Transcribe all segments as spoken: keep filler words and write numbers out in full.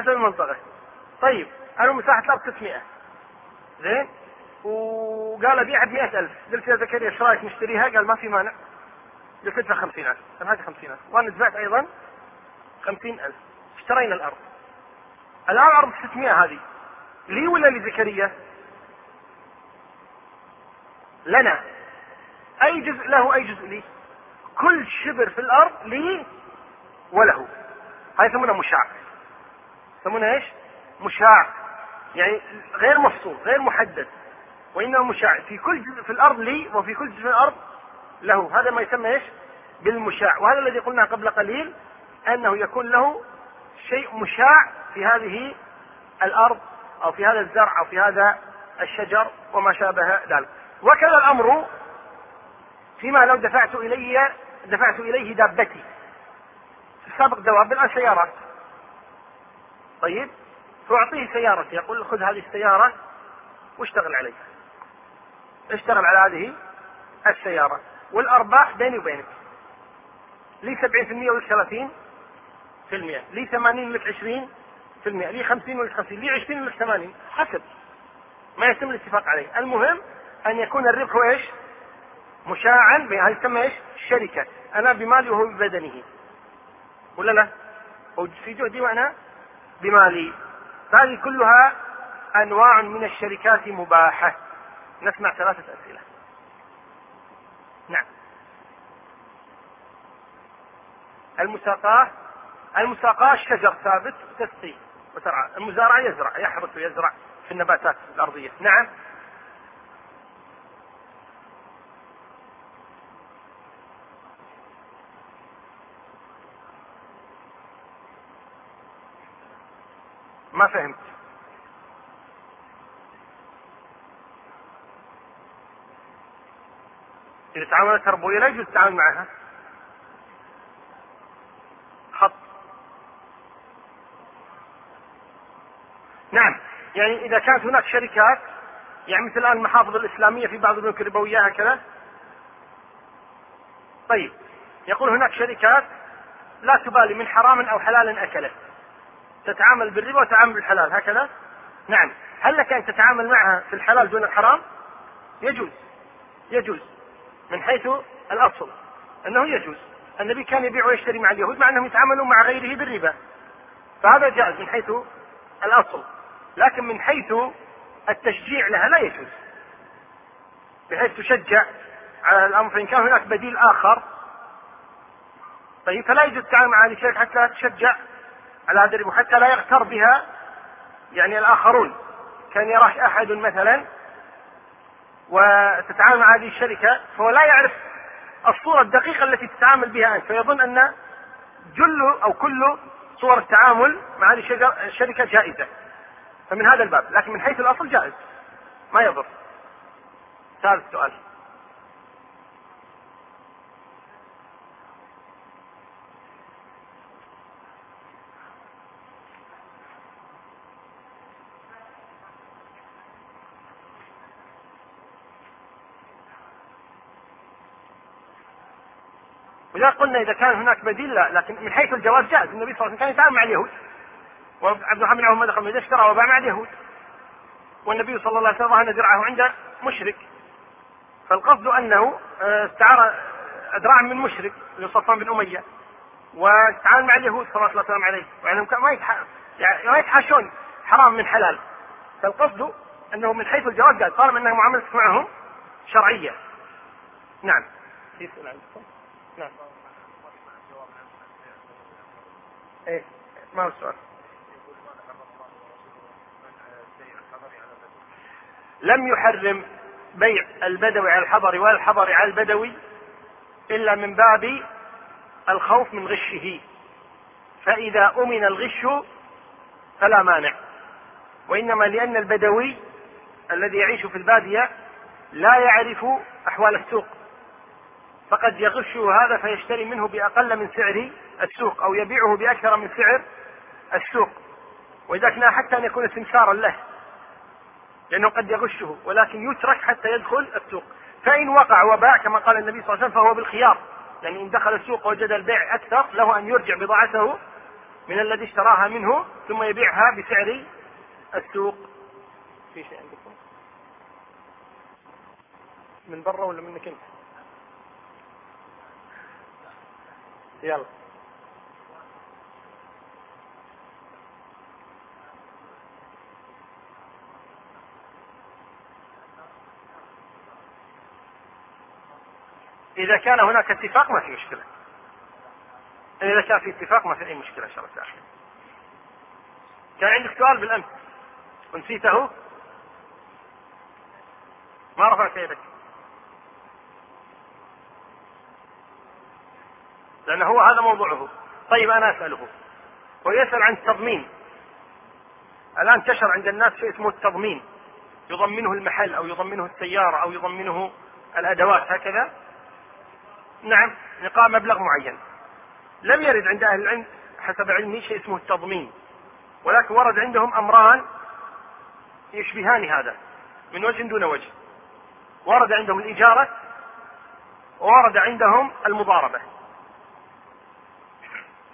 حسب المنطقه. طيب قالوا مساحه الارض ستمائة، زين، وقال ابيعها ب مئة ألف. قلت يا زكريا ايش رايك نشتريها؟ قال ما في مانع. قلت ادفع خمسين ألف. قال هذه خمسين ألف، وانا دفعت ايضا خمسين ألف. اشترينا الارض. الان عرض ستمائة، هذه لي ولا لزكريا؟ لنا. اي جزء له اي جزء لي. كل شبر في الارض لي وله. هاي يسمونها مشاع. يسمونها ايش؟ مشاع، يعني غير مفصول غير محدد، وانما مشاع. في كل جزء في الارض لي وفي كل جزء في الارض له. هذا ما يسمى ايش؟ بالمشاع. وهذا الذي قلنا قبل قليل انه يكون له شيء مشاع في هذه الارض او في هذا الزرع او في هذا الشجر وما شابه ذلك. وكذا الامر فيما لو دفعت اليه دفعت اليه دابتي. في السابق دواب، الان سيارات. طيب تعطيه سيارتي، يقول خذ هذه السياره واشتغل عليها، اشتغل على هذه السياره والارباح بيني وبينك، لي سبعين بالمئة ولك ثلاثين بالمئة، لي ثمانين ولك عشرين بالمئة، لي خمسين ولك خمسين، لي عشرين ولك ثمانين، حسب ما يتم الاتفاق عليه. المهم ان يكون الربح ايش؟ مشاعا. هذا يسمى ايش؟ شركه. انا بمالي وهو ببدنه، ولا لا؟ في جهدي وانا بمالي. هذه كلها انواع من الشركات مباحه. نسمع ثلاثه اسئله. نعم. المساقاه المساقاه شجر ثابت تسقي وترعى. المزارع يزرع، يحرث ويزرع في النباتات الارضيه. نعم. ما فهمت. إذا تعاملت تربوية لا يجوز التعامل معها. خط. نعم، يعني إذا كانت هناك شركات، يعني مثل الآن المحافظ الإسلامية في بعض البنوك الربوية هكذا. طيب، يقول هناك شركات لا تبالي من حرام أو حلال أكله، تتعامل بالربا وتتعامل بالحلال هكذا. نعم. هل لك أن تتعامل معها في الحلال دون الحرام؟ يجوز، يجوز من حيث الأصل أنه يجوز. النبي كان يبيع ويشتري مع اليهود مع أنهم يتعاملون مع غيره بالربا، فهذا جائز من حيث الأصل. لكن من حيث التشجيع لها لا يجوز، بحيث تشجع على الأمر. فإن كان هناك بديل آخر طيب فلا يجوز التعامل مع هذه الشركة حتى تشجع على هذا الربا، حتى لا يغتر بها يعني الآخرون. كان يراك أحد مثلا وتتعامل مع هذه الشركة، فهو لا يعرف الصورة الدقيقة التي تتعامل بها أنت، فيظن أن جل أو كل صور التعامل مع هذه الشركة جائزة. فمن هذا الباب، لكن من حيث الأصل جائز ما يضر. ثالث سؤال. لا قلنا إذا كان هناك بديل لا، لكن من حيث الجواز جائز. النبي صلى الله عليه وسلم كان يتعامل مع اليهود، وعبد الرحمن بن عوف دخل المدينة اشترى وباع مع اليهود، والنبي صلى الله عليه وسلم رهن درعه عند مشرك، فالقصد أنه استعار أدراع من مشرك لصفوان بن أمية وتعامل مع اليهود صلى الله عليه وسلم، ما يعني ما يتحاشون حرام من حلال. فالقصد أنه من حيث الجواز جائز طالما أنها معاملة معهم شرعية. نعم. نعم. ايه ما هو السؤال؟ لم يحرم بيع البدوي على الحضري ولا الحضري على البدوي الا من باب الخوف من غشه، فاذا امن الغش فلا مانع، وانما لان البدوي الذي يعيش في البادية لا يعرف احوال السوق، فقد يغش هذا فيشتري منه بأقل من سعر السوق أو يبيعه بأكثر من سعر السوق، وإذا كان حتى أن يكون سمسارا له، لأنه قد يغشه، ولكن يترك حتى يدخل السوق. فإن وقع وباع كما قال النبي صلى الله عليه وسلم فهو بالخيار، يعني إن دخل السوق وجد البيع أكثر له أن يرجع بضاعته من الذي اشتراها منه ثم يبيعها بسعر السوق. في شيء عندكم من برا ولا منك انت؟ يلا اذا كان هناك اتفاق ما في مشكله، اذا كان في اتفاق ما في اي مشكله ان شاء الله تعالى. كان عندك سؤال بالامس ونسيته، ما رفعت يدك لأنه هو هذا موضوعه. طيب أنا أسأله، ويسأل عن التضمين. الآن انتشر عند الناس شيء اسمه التضمين، يضمنه المحل أو يضمنه السيارة أو يضمنه الأدوات هكذا، نعم، نقاء مبلغ معين. لم يرد عند أهل العلم حسب علمي شيء اسمه التضمين، ولكن ورد عندهم أمران يشبهان هذا من وجه دون وجه. ورد عندهم الإجارة وورد عندهم المضاربة.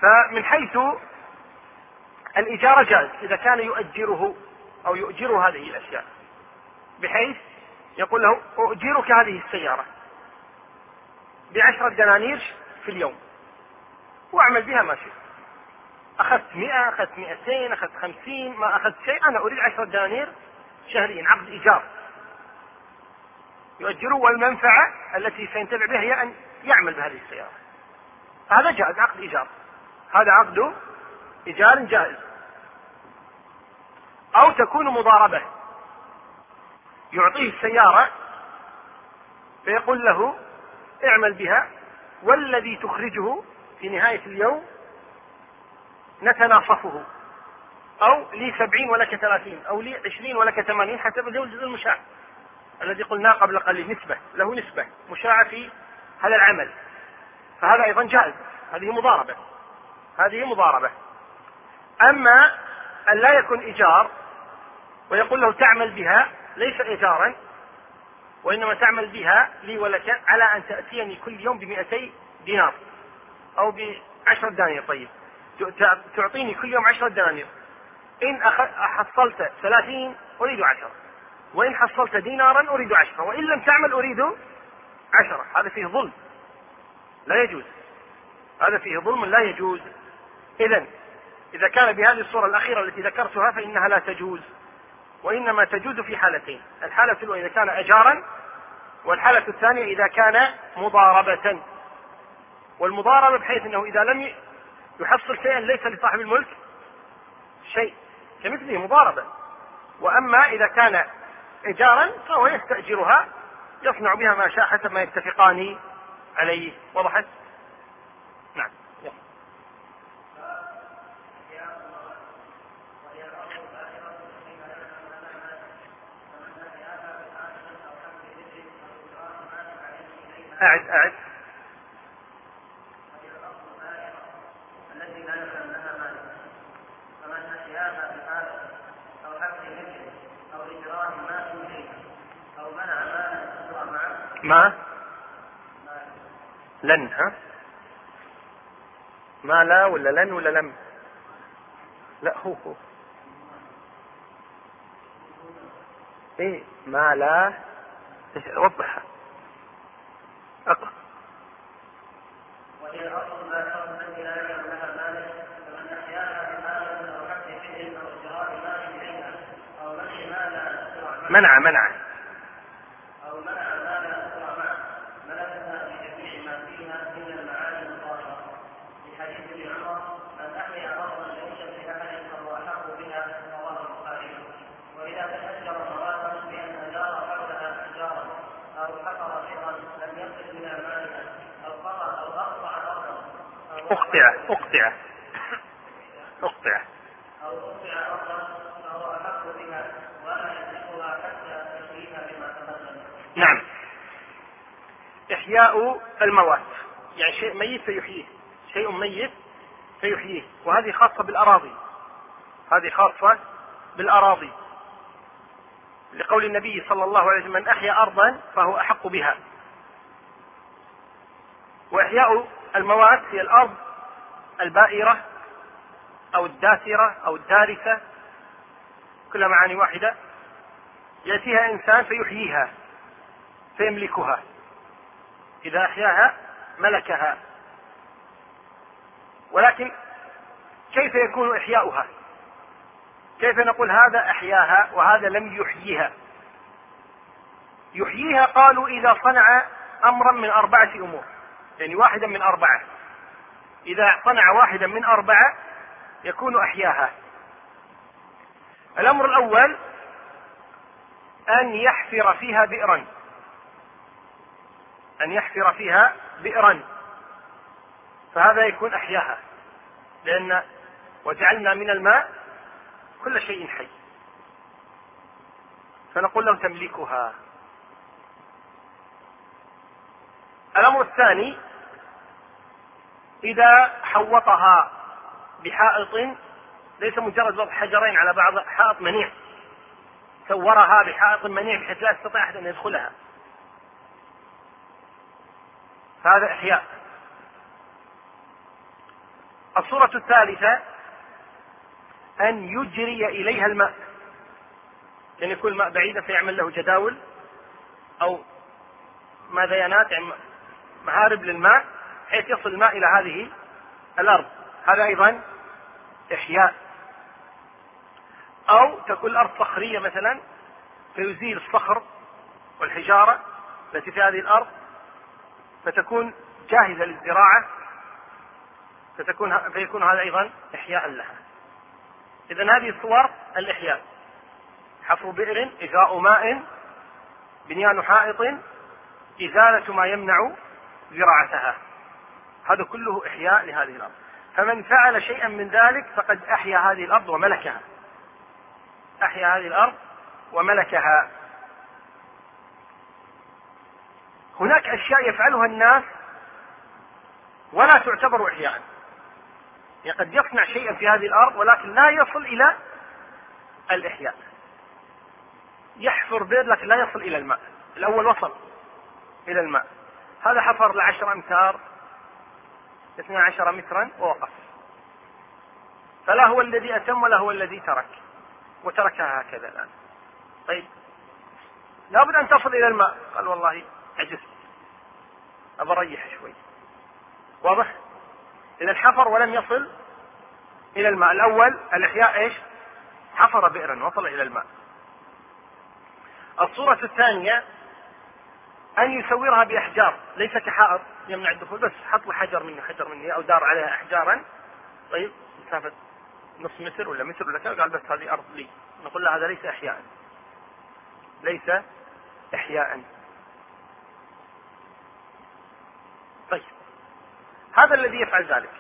فمن حيث الإجارة جائز إذا كان يؤجره أو يؤجر هذه الأشياء، بحيث يقول له أؤجرك هذه السيارة بعشرة دنانير في اليوم وأعمل بها ما شئت، أخذت مئة، أخذت مئتين، أخذت خمسين، ما أخذت شيء، أنا أريد عشرة دنانير شهريا، عقد إيجار يؤجره، والمنفعة التي سينتفع بها هي أن يعمل بهذه السيارة. هذا جائز، عقد إيجار، هذا عقد إيجار جائز. أو تكون مضاربة، يعطيه السيارة فيقول له اعمل بها والذي تخرجه في نهاية اليوم نتناصفه، أو لي سبعين ولك ثلاثين، أو لي عشرين ولك ثمانين، حسب الجزء المشاع الذي قلناه قبل قليل، نسبة له، نسبة مشاعة في هذا العمل، فهذا أيضا جائز، هذه مضاربة، هذه مضاربة. أما أن لا يكون إيجار ويقول له تعمل بها ليس إيجارا، وإنما تعمل بها لي ولك على أن تأتيني كل يوم بمئتي دينار أو بعشرة دنانير، طيب تعطيني كل يوم عشرة دنانير، إن حصلت ثلاثين أريد عشرة، وإن حصلت دينارا أريد عشرة، وإن لم تعمل أريد عشرة. هذا فيه ظلم لا يجوز، هذا فيه ظلم لا يجوز. إذن إذا كان بهذه الصورة الأخيرة التي ذكرتها فإنها لا تجوز، وإنما تجوز في حالتين: الحالة الأولى إذا كان أجارا، والحالة الثانية إذا كان مضاربة. والمضاربة بحيث أنه إذا لم يحصل شيئا ليس لصاحب الملك شيء، كمثله مضاربة. وأما إذا كان إجارا فهو يستأجرها يصنع بها ما شاء حسب ما يتفقان عليه. وضحت؟ نعم. أعد أعد ما لن ها ما لا ولا لن ولا لم لا هو هو ايه ما لا وضحها أقرأ. وهي أصل ما كانت التي لا يكون لها مالك، فمن أحياها بمال أو حد حل أو إجراء مال إليها أو منع مالا منع منع أو منع مالا أسرع معه ملكها بجميع ما فيها من المعاني المطالبة، لحديث ابن عمر: من أحيا أرضا ليس بأهل فهو أحق بها، رواه البخاري. وإذا تأجر مرارا بأن أجار حولها أحجارا أو حفر أقطع أقطع أقطع أو أقطع أرضا فهو أحق بها ولا يملكها حتى تشريها بما تقدم. نعم. إحياء الموات، يعني شيء ميت فيحييه، شيء ميت فيحييه، وهذه خاصة بالأراضي، هذه خاصة بالأراضي، لقول النبي صلى الله عليه وسلم: من أحيا أرضا فهو أحق بها. وإحياء الموات هي الأرض البائرة أو الداثرة أو الدارسة، كلها معاني واحدة، يأتيها إنسان فيحييها فيملكها، إذا أحياها ملكها. ولكن كيف يكون إحياؤها؟ كيف نقول هذا أحياها وهذا لم يحييها؟ يحييها قالوا إذا صنع أمرا من أربعة أمور، يعني واحدا من أربعة، إذا صنع واحدا من أربعة يكون أحياها. الأمر الأول أن يحفر فيها بئرا، أن يحفر فيها بئرا، فهذا يكون أحياها، لأن وجعلنا من الماء كل شيء حي، فنقول له تملكها. الأمر الثاني إذا حوطها بحائط، ليس مجرد وضع حجرين على بعض، حائط منيع، سورها بحائط منيع بحيث لا يستطيع أحد أن يدخلها، فهذا إحياء. الصورة الثالثة أن يجري إليها الماء، يعني يكون الماء بعيدا فيعمل له جداول أو ماذيانات، يعني مهارب للماء حيث يصل الماء إلى هذه الأرض، هذا أيضا إحياء. أو تكون الأرض صخرية مثلا فيزيل الصخر والحجارة التي في هذه الأرض فتكون جاهزة للزراعة، فتكون فيكون هذا أيضا إحياء لها. إذن هذه الصور الإحياء: حفر بئر، إجراء ماء، بنيان حائط، إزالة ما يمنع زراعتها، هذا كله إحياء لهذه الأرض. فمن فعل شيئا من ذلك فقد أحيا هذه الأرض وملكها، أحيا هذه الأرض وملكها. هناك أشياء يفعلها الناس ولا تعتبر إحياء، يعني قد يصنع شيئا في هذه الأرض ولكن لا يصل إلى الإحياء، يحفر بئر لكن لا يصل إلى الماء. الأول وصل إلى الماء، هذا حفر لعشر أمتار، اثنى عشر مترا ووقف، فلا هو الذي أتم ولا هو الذي ترك، وتركها هكذا الآن. طيب لابد أن تصل إلى الماء، قال والله عجزت أبريح شوي، واضح؟ إذا الحفر ولم يصل إلى الماء. الأول الإحياء إيش؟ حفر بئرا وصل إلى الماء. الصورة الثانية أن يسورها بأحجار، ليس كحائط يمنع الدخول، بس حط له حجر منه حجر منه أو دار عليها أحجارا، طيب مسافة نص متر ولا متر ولا كذا، قال بس هذه أرض لي، نقول له هذا ليس إحياء، ليس إحياء. طيب هذا الذي يفعل ذلك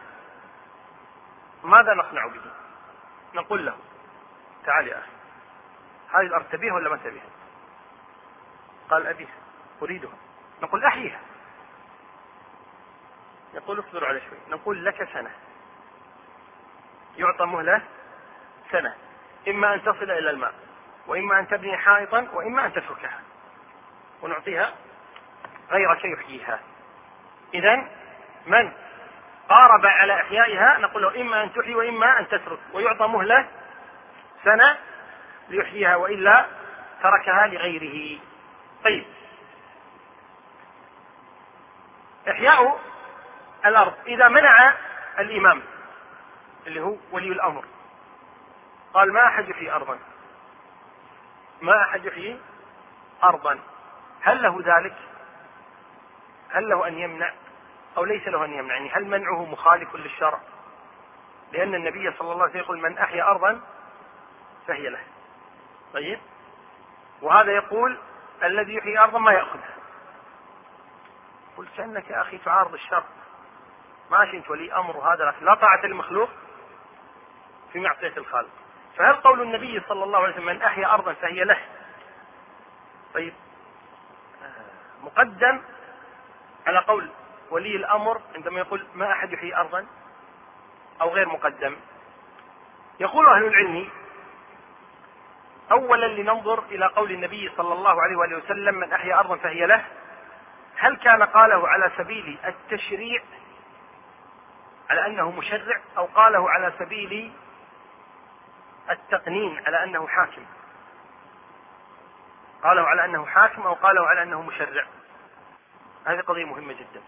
ماذا نقنع به؟ نقول له تعال يا أخي، هذه الأرض تبيها ولا ما تبيها؟ قال أبيها أريدها. نقول أحيها. يقول اصبر على شوي، نقول لك سنة، يعطى مهلة سنة، إما أن تصل إلى الماء وإما أن تبني حائطا وإما أن تتركها، ونعطيها غير شيء يحييها. إذن من قارب على إحيائها نقول له إما أن تحيي وإما أن تترك، ويعطى مهلة سنة ليحييها، وإلا تركها لغيره. طيب إحياء الأرض إذا منع الإمام اللي هو ولي الأمر، قال ما أحد يحيي أرضا، ما أحد يحيي أرضا، هل له ذلك؟ هل له أن يمنع أو ليس له أن يمنع؟ يعني هل منعه مخالف للشرع؟ لأن النبي صلى الله عليه وسلم يقول من أحيا أرضا فهي له. طيب وهذا يقول الذي يحيي أرضا ما يأخذها. قلت كأنك يا أخي تعارض الشرع، ماشي أنت ولي أمر وهذا، لا طاعة المخلوق في معصية الخالق. فهل قول النبي صلى الله عليه وسلم من أحيا أرضا فهي له طيب مقدم على قول ولي الأمر عندما يقول ما أحد يحيي أرضا، أو غير مقدم؟ يقول أهل العلم أولا لننظر إلى قول النبي صلى الله عليه وآله وسلم من أحيا أرضا فهي له، هل كان قاله على سبيل التشريع على أنه مشرع، أو قاله على سبيل التقنين على أنه حاكم، قاله على أنه حاكم أو قاله على أنه مشرع. هذه قضية مهمة جدا.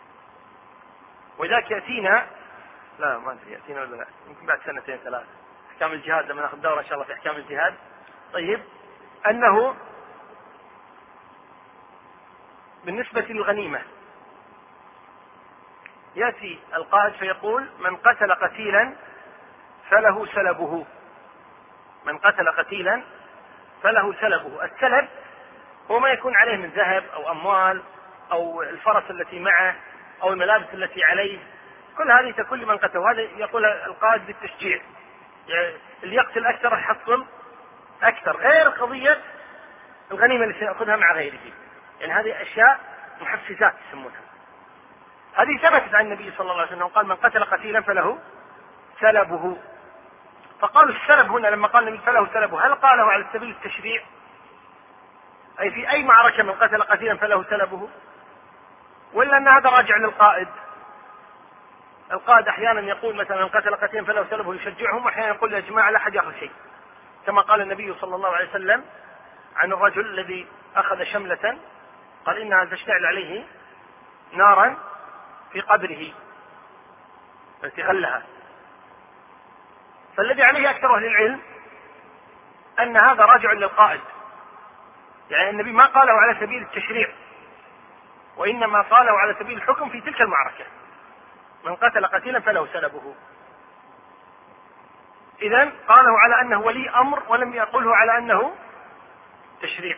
ولذلك يأتينا، لا ما أدري يأتينا ولا لا، يمكن بعد سنتين ثلاثة، أحكام الجهاد لما نأخذ دورة إن شاء الله في أحكام الجهاد. طيب، أنه بالنسبة للغنيمة يأتي القائد فيقول: من قتل قتيلا فله سلبه، من قتل قتيلا فله سلبه. السلب هو ما يكون عليه من ذهب أو أموال أو الفرس التي معه أو الملابس التي عليه، كل هذه تكون لمن قتل. وهذا يقول القائد بالتشجيع، يعني اللي يقتل أكثر يحصل أكثر، غير قضية الغنيمة اللي سيأخذها مع غيره. يعني هذه أشياء محفزات يسمونها، هذه ثبتت عن النبي صلى الله عليه وسلم قال: من قتل قتيلا فله سلبه. فقالوا السلب هنا لما قال النبي فله سلبه، هل قاله على سبيل التشريع؟ أي في أي معركة من قتل قتيلا فله سلبه؟ ولا أن هذا راجع للقائد؟ القائد أحيانا يقول مثلا: من قتل قتيلا فله سلبه، يشجعهم، وأحيانا يقول: يا جماعة لا أحد يأخذ شيء، كما قال النبي صلى الله عليه وسلم عن الرجل الذي أخذ شملة قال: إنها تشتعل عليه نارا في قبره فاستغلها. فالذي عليه أكثر أهل العلم أن هذا راجع للقائد، يعني النبي ما قاله على سبيل التشريع، وإنما قاله على سبيل الحكم في تلك المعركة: من قتل قتيلا فله سلبه. إذن قاله على أنه ولي أمر ولم يقوله على أنه تشريع،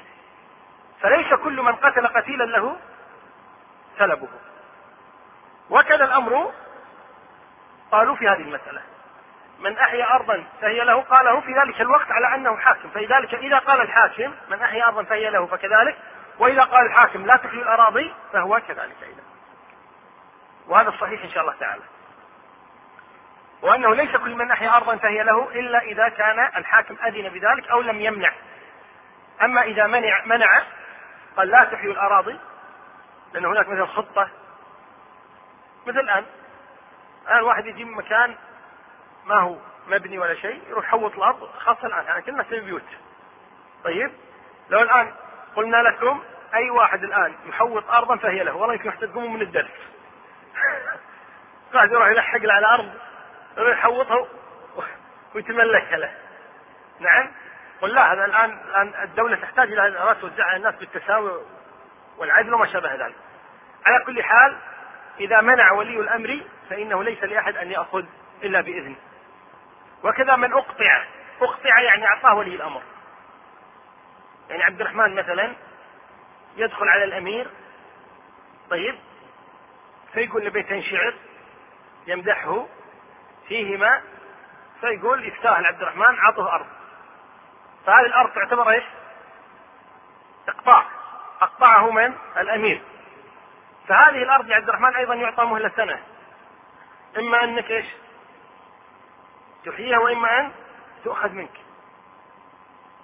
فليس كل من قتل قتيلا له سلبه. وكذا الأمر قالوا في هذه المسألة: من أحيا أرضا فهي له، قاله في ذلك الوقت على أنه حاكم، فلذلك إذا قال الحاكم من أحيا أرضا فهي له فكذلك، وإذا قال الحاكم لا تخلو الأراضي فهو كذلك أيضا. وهذا الصحيح إن شاء الله تعالى، وأنه ليس كل من أحيا أرضا فهي له إلا إذا كان الحاكم أذن بذلك أو لم يمنع. أما إذا منع, منع قال لا تحيوا الأراضي، لأن هناك مثل خطة، مثل الآن الآن واحد يجي من مكان ما هو مبني ولا شيء يروح حوط الأرض، خاصة الآن يعني كلنا في بيوت. طيب، لو الآن قلنا لكم أي واحد الآن يحوط أرضا فهي له، والله يمكن راح تقوموا من الدرس، قاعد يروح يلحق على الأرض يروح يحوطها ويتملكها له. نعم، قل لا، هذا الآن الآن الدولة تحتاج إلى هذه الأراضي توزعها الناس بالتساوي والعدل وما شابه ذلك. على كل حال، إذا منع ولي الأمر فإنه ليس لأحد أن يأخذ إلا بإذنه. وكذا من أقطع، أقطع يعني أعطاه ولي الأمر. يعني عبد الرحمن مثلا يدخل على الأمير، طيب، فيقول لبيتين شعر يمدحه فيهما، فيقول يستاهل عبد الرحمن، عطه أرض. فهذه الأرض تعتبر إيش؟ إقطاع، أقطعه من الأمير. فهذه الأرض لعبد الرحمن أيضا يعطى مهلة سنة، إما أنك إيش؟ تحييها، وإما أن تؤخذ منك.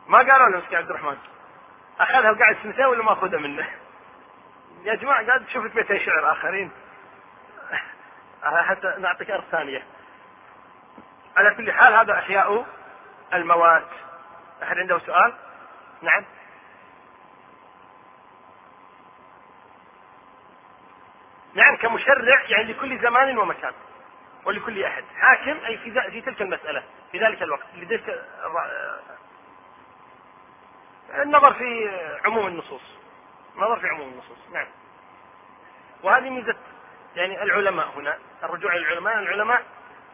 ما قالوا له مسك عبد الرحمن، أخذها وقعد سنتين ولا ما أخذها منه؟ يا جماعة قاعد تشوف بيتين شعر آخرين، حتى نعطيك أرض ثانية. على كل حال، هذا أحياء الموات. أحد عنده سؤال؟ نعم. نعم، كمشرع يعني لكل زمان ومكان ولكل أحد. حاكم أي في, في تلك المسألة في ذلك الوقت، لذلك النظر في عموم النصوص، نظر في عموم النصوص. نعم، وهذه ميزة يعني العلماء هنا، الرجوع إلى العلماء. العلماء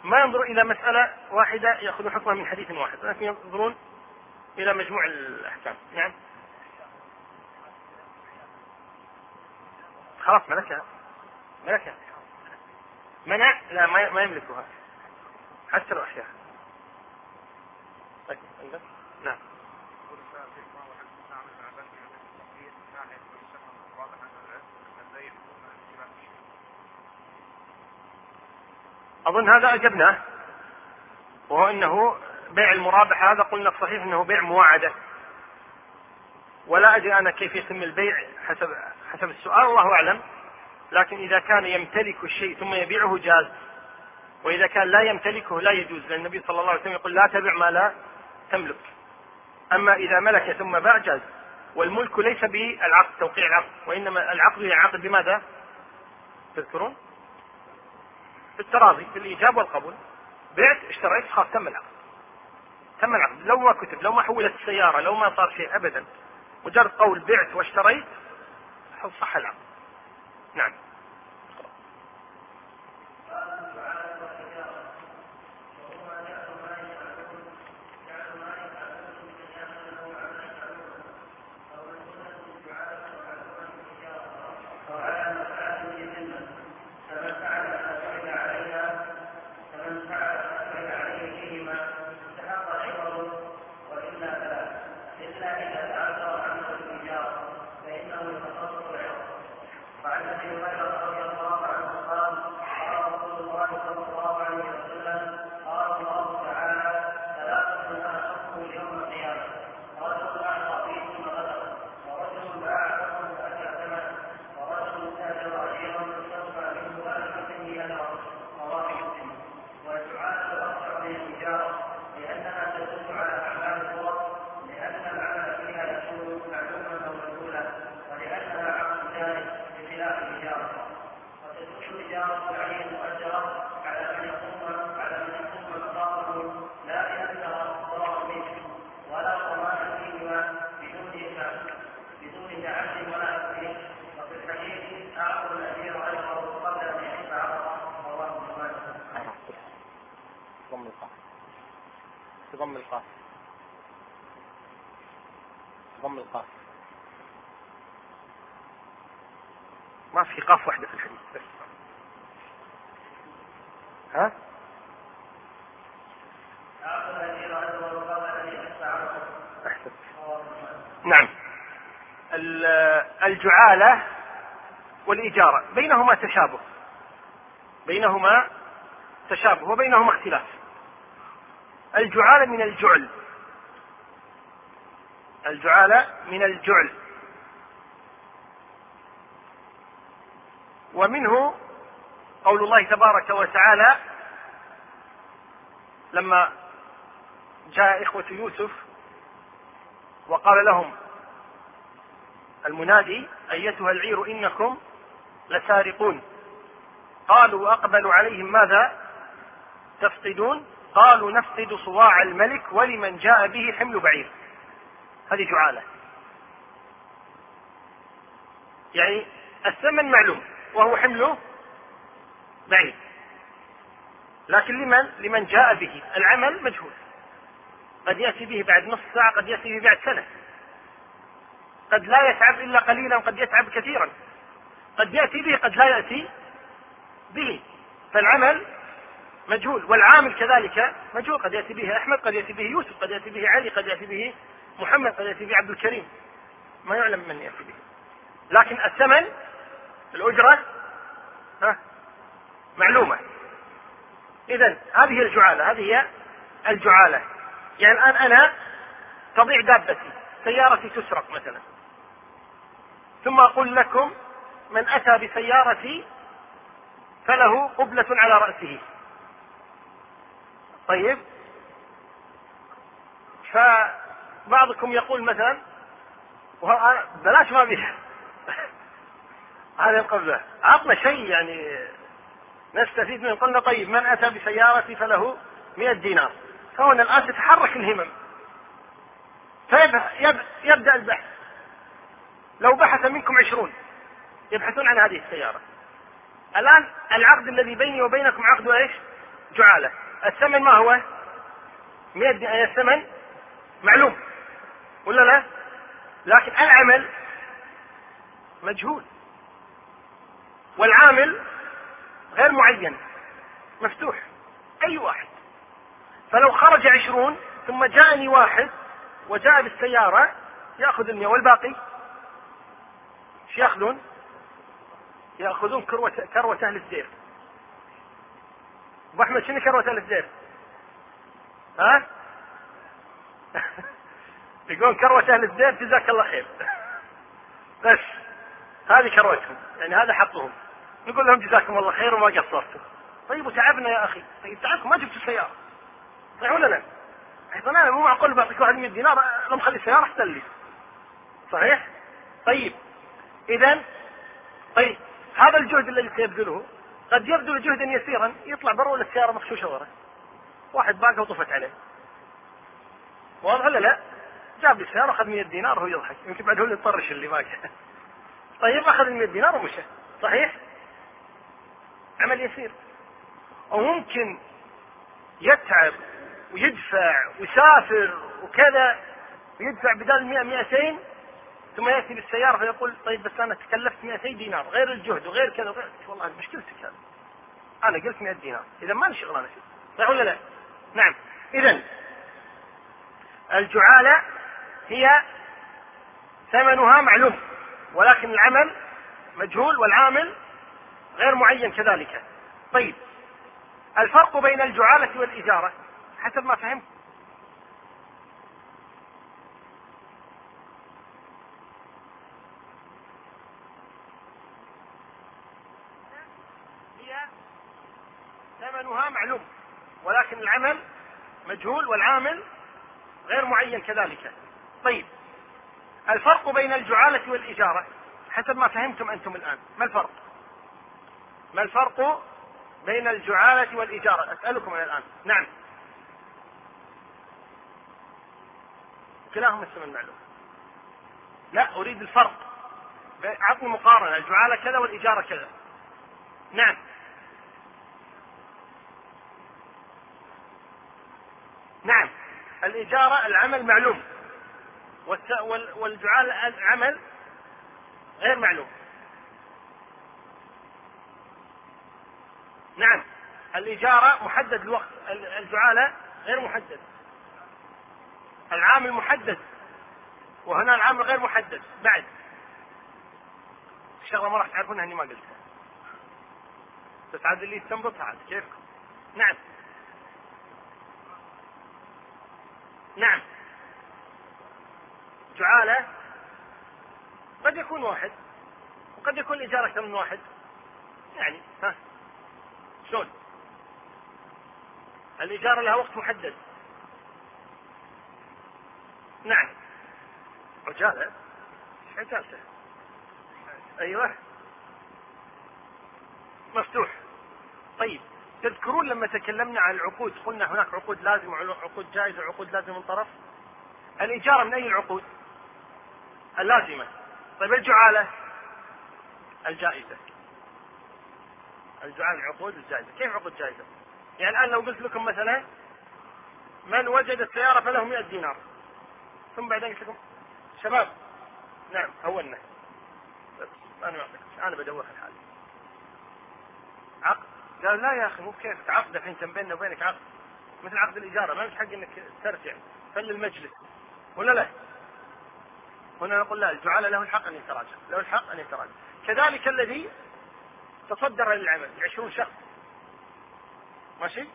ما ينظروا إلى مسألة واحدة يأخذوا حكمها من حديث واحد، لكن ينظرون إلى مجموع الأحكام. نعم، خلاص ملكها، ملكها. منع لا، ما يملكها حتى لو أحياها. طيب، عندك؟ نعم. أظن هذا أجبناه، وهو أنه بيع المرابحة. هذا قلنا الصحيح أنه بيع مواعدة، ولا أدري أنا كيف يتم البيع حسب حسب السؤال، الله أعلم. لكن إذا كان يمتلك الشيء ثم يبيعه جاز، وإذا كان لا يمتلكه لا يجوز، لأن النبي صلى الله عليه وسلم يقول لا تبع ما لا تملك. أما إذا ملك ثم باع جاز. والملك ليس بالعقد، توقيع العقد، وإنما العقد يعقد بماذا؟ تذكرون؟ بالتراضي، بالإيجاب والقبول. بعت، اشتريت، خلاص تم العقد. تم العقد، لو ما كتب، لو ما حولت السيارة، لو ما صار شيء أبدا، مجرد قول بعت واشتريت صح العقد. نعم. ما في قاف واحدة في الحديث بس. ها؟ أحسن. نعم. الجعالة والإجارة بينهما تشابه، بينهما تشابه وبينهما اختلاف. الجعالة من الجعل، الجعالة من الجعل، ومنه قول الله تبارك وتعالى لما جاء إخوة يوسف وقال لهم المنادي أيتها العير إنكم لسارقون، قالوا وأقبلوا عليهم ماذا تفقدون، قالوا نفقد صواع الملك ولمن جاء به حمل بعير. هذه جعالة، يعني الثمن معلوم وهو حمله بعيد، لكن لمن؟ لمن جاء به. العمل مجهول، قد يأتي به بعد نص ساعة، قد يأتي به بعد سنة، قد لا يتعب إلا قليلا، قد يتعب كثيرا، قد يأتي به قد لا يأتي به، فالعمل مجهول. والعامل كذلك مجهول، قد يأتي به أحمد، قد يأتي به يوسف، قد يأتي به علي، قد يأتي به محمد، قد يأتي به عبد الكريم، ما يعلم من يأتي به. لكن الثمن، الأجرة ها معلومة. إذن هذه الجعالة، هذه هي الجعالة. يعني الآن أنا تضيع دابتي، سيارتي تسرق مثلا، ثم أقول لكم من أتى بسيارتي فله قبلة على رأسه. طيب، فبعضكم يقول مثلا بلاش ما بيها هذا القبلة، عطنا شيء يعني نستفيد منه. قلنا طيب من أتى بسيارتي فله مئة دينار. فهنا الآن تتحرك الهمم، فيبدأ البحث. لو بحث منكم عشرون يبحثون عن هذه السيارة. الآن العقد الذي بيني وبينكم عقد ايش؟ جعالة. الثمن ما هو؟ مئة دينار. الثمن معلوم ولا لا؟ لكن العمل مجهول، والعامل غير معين، مفتوح أي واحد. فلو خرج عشرون ثم جاءني واحد وجاء بالسيارة يأخذ المية، والباقي شو يأخذون؟ يأخذون كروة, كروة أهل الزير. أبو أحمد شنو كروة أهل الزير؟ ها؟ يقولون كروة أهل الزير جزاك الله خير بس هذه كروتهم، يعني هذا حطهم. نقول لهم جزاكم الله خير وما قصرتم، طيب وتعبنا يا اخي، طيب تعبكم ما جبتوا سياره صحيح ولا لا؟ انا مو معقول بعطيك واحد مئة دينار لو مخلي السياره حتى لي صحيح. طيب اذا طيب هذا الجهد الذي سيبذله قد يبذل جهدا يسيرا يطلع برا ولا السياره مخشوشه وراه، واحد باقه وطفت عليه، واضح ولا لا؟ جاب لي السياره اخذ مئة دينار وهو يضحك، يمكن بعد هو اللي يطرش اللي باقي. طيب اخذ ال مئة دينار ومشى صحيح، عمل يسير. او ممكن يتعب ويدفع ويسافر وكذا ويدفع بدل مئة مئتين، ثم يأتي بالسيارة فيقول طيب بس أنا تكلفت مئتي دينار غير الجهد وغير كذا وغير، والله مشكلتك هذا أنا قلت مئة دينار، إذا ما نشغلنا فيه صحيح ولا لا؟ نعم. إذا الجعالة هي ثمنها معلوم ولكن العمل مجهول والعامل غير معين كذلك. طيب الفرق بين الجعالة والإجارة حسب ما فهمت، هي ثمنها معلوم ولكن العمل مجهول والعامل غير معين كذلك. طيب الفرق بين الجعالة والإجارة حسب ما فهمتم أنتم الآن، ما الفرق؟ ما الفرق بين الجعالة والإجارة؟ أسألكم أنا الآن. نعم كلاهما الثمن معلوم، لا أريد الفرق، عطني مقارنة الجعالة كذا والإجارة كذا. نعم نعم الإجارة العمل معلوم والجعالة العمل غير معلوم. نعم الإجارة محدد الوقت، الجعالة غير محدد، العامل محدد وهنا العامل غير محدد. بعد الشغلة ما راح تعرفونها اني ما قلتها، بس عاد اللي تنبطها عاد كيف. نعم نعم جعالة قد يكون واحد وقد يكون إجارة أكثر من واحد، يعني ها شلون؟ الإجارة لها وقت محدد. نعم عجالة عجالة أيوة مفتوح. طيب تذكرون لما تكلمنا عن العقود قلنا هناك عقود لازم وعقود جائزة وعقود لازم من طرف. الإجارة من أي العقود؟ اللازمة. طيب الجعالة؟ الجائزة. الجعالة عقود الجائزة. كيف عقود جائزة؟ يعني الآن لو قلت لكم مثلا من وجد السيارة فله مئة دينار، ثم بعدين قلت لكم شباب نعم هولنا بس انا ما اعطيكش انا بدور الحال عقد، قال لا يا اخي مو كيف عقد الحين بيننا وبينك عقد مثل عقد الاجاره ما لك حق انك ترجع فل المجلس ولا لا؟ هنا نقول لا، الجعالة له الحق ان يتراجع، له الحق ان يتراجع. كذلك الذي تصدر للعمل عشرون شخص ماشي،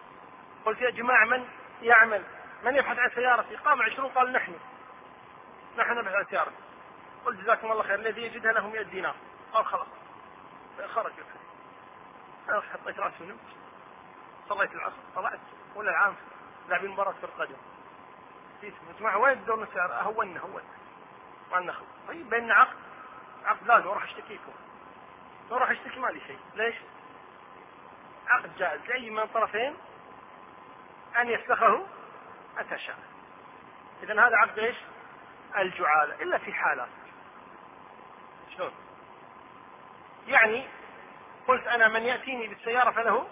قلت يا جماعه من يعمل من يبحث عن سيارتي؟ قام عشرون قال نحن نحن نبحث عن سيارة. قلت جزاكم الله خير، الذي يجدها له مئة دينار. قال خلاص خرج يبحث. أنا حطيت راسي ونمت، صليت العصر، طلعت ولا العام لاعبين مباراة كرة قدم. جيت مع وين دورنا السيارة؟ هونا هونا ما لنا خلق. طيب بيننا عقد، عقد لازم أروح أشتكيكم، لو أروح أشتكي ما لي شيء، ليش؟ عقد جائز لأي من طرفين أن يفسخه أتى شاء. إذا هذا عقد إيش؟ الجعالة، إلا في حالات. شلون؟ يعني قلت أنا من يأتيني بالسيارة فله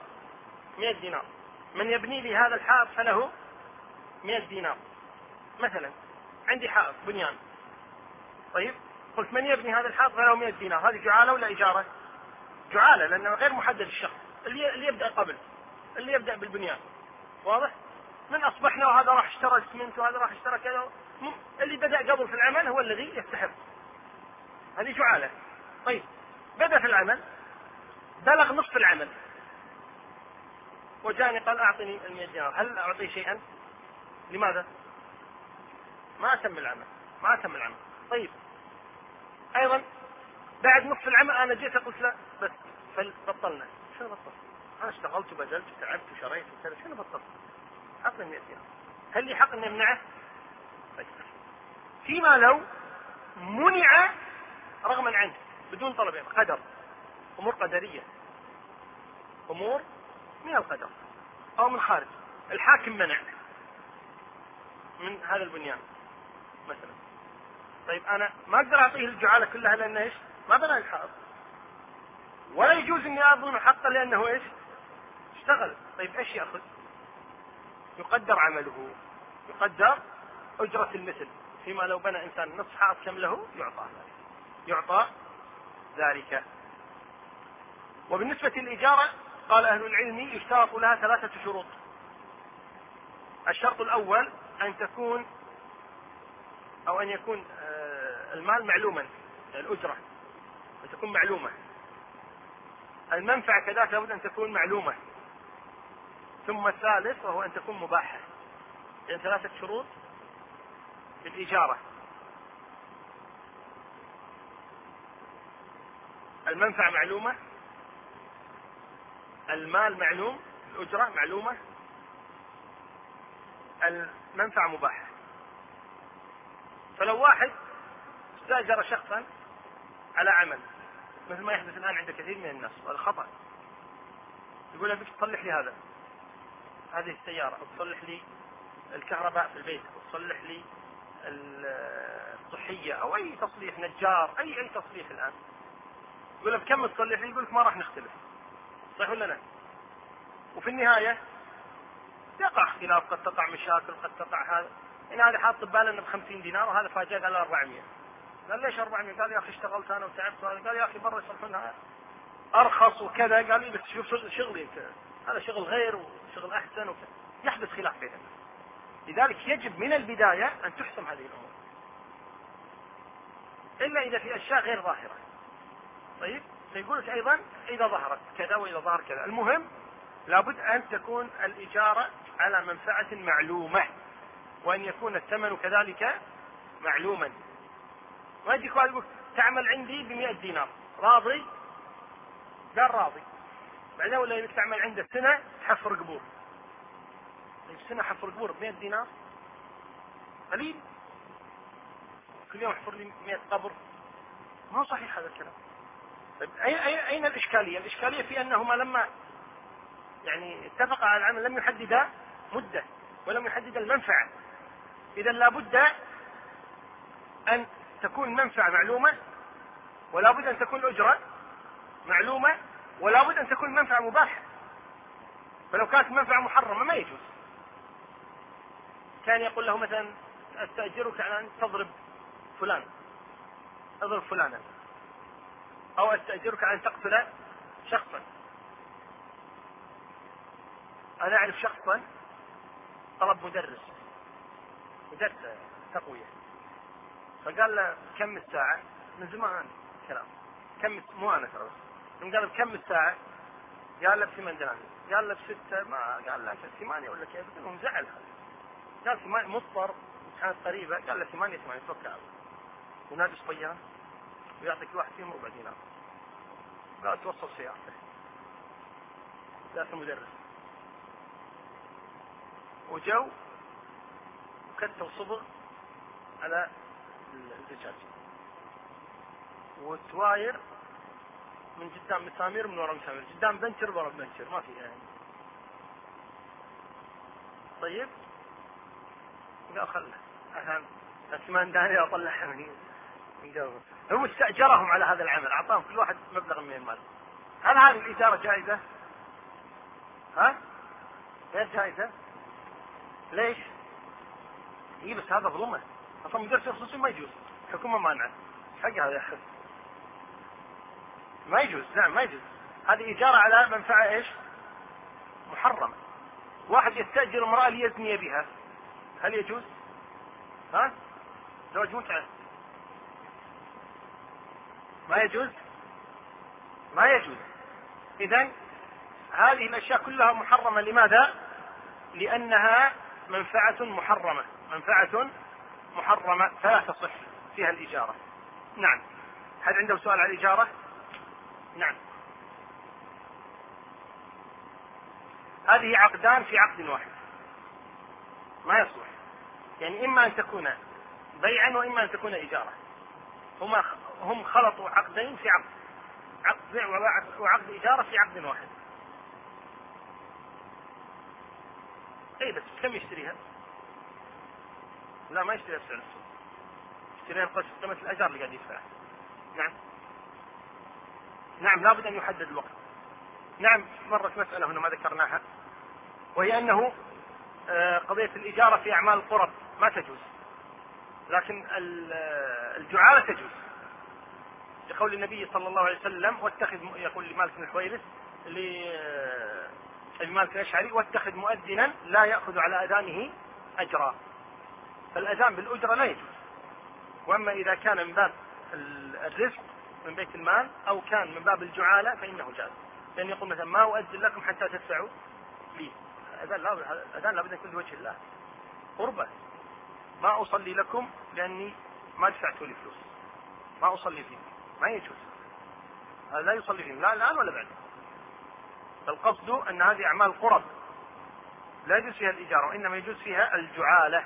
مئة دينار، من يبني لي هذا الحائط فله مئة دينار. مثلا عندي حائط بنيان، طيب قلت من يبني هذا الحائط فله مئة دينار، هذه جعالة ولا إجارة؟ جعالة، لأنه غير محدد الشخص، اللي يبدأ قبل، اللي يبدأ بالبنيان، واضح؟ من أصبحنا وهذا راح اشترى السمنت وهذا راح اشترى كذا، اللي بدأ قبل في العمل هو الذي يستحق، هذه جعالة. طيب بدأ في العمل بلغ نصف العمل وجاني قال أعطني المئة دينار، هل أعطيه شيئا؟ لماذا؟ ما أتم العمل، ما أتم العمل. طيب أيضا بعد نصف العمل أنا جيت قلت لا بس فبطلنا، شو بطلنا؟ انا اشتغلت وبذلت وتعبت وشريت وكذا، شنو بطلت؟ حقني مئتين. هل لي حق ان امنعه؟ فيما لو منع رغما عنه بدون طلب، قدر، امور قدريه، امور من القدر او من خارج، الحاكم منع من هذا البنيان مثلا. طيب انا ما اقدر اعطيه الجعاله كلها لانه ايش؟ ما بنى الحائط، ولا يجوز اني اظلم حقه لانه ايش؟ اشتغل. طيب ايش ياخذ؟ يقدر عمله، يقدر اجره المثل، فيما لو بنى انسان نصف حائط كامله يعطى ذلك، يعطى ذلك. وبالنسبه للاجاره قال اهل العلم يشترط لها ثلاثه شروط. الشرط الاول ان تكون او ان يكون المال معلوما، الاجره ان تكون معلومه، المنفعه كذلك لابد ان تكون معلومه، ثم الثالث وهو ان تكون مباحه. يعني ثلاثه شروط في الاجاره: المنفعه معلومه، المال معلوم، الاجره معلومه، المنفعه مباحه. فلو واحد استاجر شخصا على عمل مثل ما يحدث الان عند كثير من الناس، والخطأ يقول له تصلح لي هذا، هذه السياره، او تصلح لي الكهرباء في البيت، او تصلح لي الصحيه، او اي تصليح، نجار، اي اي تصليح الان، يقول له بكم تصلح لي؟ يقول لك ما راح نختلف، صحيح ولا لا؟ وفي النهايه يقع اختلاف، قد تقع مشاكل، قد تقع هذا، ان هذا حاط بباله انه ب خمسين دينار وهذا فاجئ قال له أربعمئة، قال ليش أربعمئة؟ قال يا اخي اشتغلت انا وتعبت، قال يا اخي مره يصلحونها ارخص وكذا، قال لي بس شوف شغلي انت، هذا شغل غير وشغل احسن وكذا، يحدث خلاف بينهم. لذلك يجب من البدايه ان تحسم هذه الامور، الا اذا في اشياء غير ظاهره. طيب فيقول لك ايضا اذا ظهرت كذا واذا ظهر كذا، المهم لابد ان تكون الاجاره على منفعه معلومه، وان يكون الثمن كذلك معلوما. ما يجيك واحد يقول تعمل عندي بمئة دينار، راضي؟ قال راضي. بعدين ولا يقول تعمل عنده سنه حفر قبور. طيب سنه حفر قبور ب مئة دينار قليل، كل يوم يحفر لي مئة قبر، ما صحيح هذا الكلام. طيب اين الاشكاليه؟ الاشكاليه في انهما لما يعني اتفقا على العمل لم يحددا مده ولم يحدد المنفعه. اذا لابد ان تكون المنفعه معلومه، ولابد ان تكون الاجره معلومه، ولابد ان تكون المنفعه مباحه. فلو كانت منفعه محرمه ما يجوز، كان يقول له مثلا استاجرك على ان تضرب فلان، اضرب فلانا، او استاجرك على ان تقتل شخصا. انا اعرف شخصا طلب مدرس، مدرس تقويه، فقال له كم الساعه؟ من زمان كلام كم، مو انا ترى، قال له كم الساعه؟ قال له بثمان دنانير، قال له بسته، ما قال له ثمانيه ولا كيف، قال زعل هذا، قال ثمانيه مضطر كانت قريبه، قال له ثمانيه ثمانيه توكل، ونادي صبيان ويعطيك واحد فيهم ربع دينار، قال توصل سيارته، ذاك المدرس، وجو وكتوا صبغ على الدجاج، والتواير من قدام مسامير من ورا مسامير، قدام بنشر ورا بنشر، ما فيها يعني. طيب قال خله عشان ثمان دنانير اطلعها من جوه. هو استاجرهم على هذا العمل، اعطاهم كل واحد مبلغ من المال. هل هذه الاداره جائزه؟ ها؟ غير جائزه. ليش؟ اي بس هذا ظلمه، اصلا مدرسه خصوصي ما يجوز، الحكومه مانعه، حق هذا يا اخي ما يجوز، نعم ما يجوز. هذه اجاره على منفعه ايش؟ محرمه. واحد يستاجر امراه ليزني بها، هل يجوز؟ ها؟ زوج متعه، ما يجوز؟ ما يجوز. اذا هذه الاشياء كلها محرمه، لماذا؟ لانها منفعة محرمة، منفعة محرمة فلا تصح فيها الإجارة. نعم. هل عنده سؤال على الإجارة؟ نعم. هذه عقدان في عقد واحد، ما يصلح. يعني إما أن تكون بيعا وإما أن تكون إجارة، هما هم خلطوا عقدين في عقد، عقد بيع وعقد إجارة في عقد واحد. أي بس كم يشتريها؟ لا ما يشتريها بسعر السوق، يشتريها بقيمة الأجار اللي قاعد يدفعها. نعم نعم لابد أن يحدد الوقت. نعم مرت مسألة هنا ما ذكرناها، وهي أنه قضية الإجارة في أعمال القرب ما تجوز، لكن الجعالة تجوز، لقول النبي صلى الله عليه وسلم واتخذ، يقول لمالك بن الحويرث لمالك الأشعري واتخذ مؤذنا لا يأخذ على أذانه أجرا، فالأذان بالأجرة لا يجوز. وأما إذا كان من باب الرزق من بيت المال أو كان من باب الجعالة فإنه جاز، لأن يقول مثلا ما أؤذن لكم حتى تدفعوا لي، الأذان لا بد أن يكون لوجه الله قربة، ما أصلي لكم لأني ما دفعتوا لي فلوس، ما أصلي فيهم، ما يجوز، لا يصلي فيهم لا الآن ولا بعد. فالقصد أن هذه أعمال قرب لا يجوز فيها الإجارة، وإنما يجوز فيها الجعالة،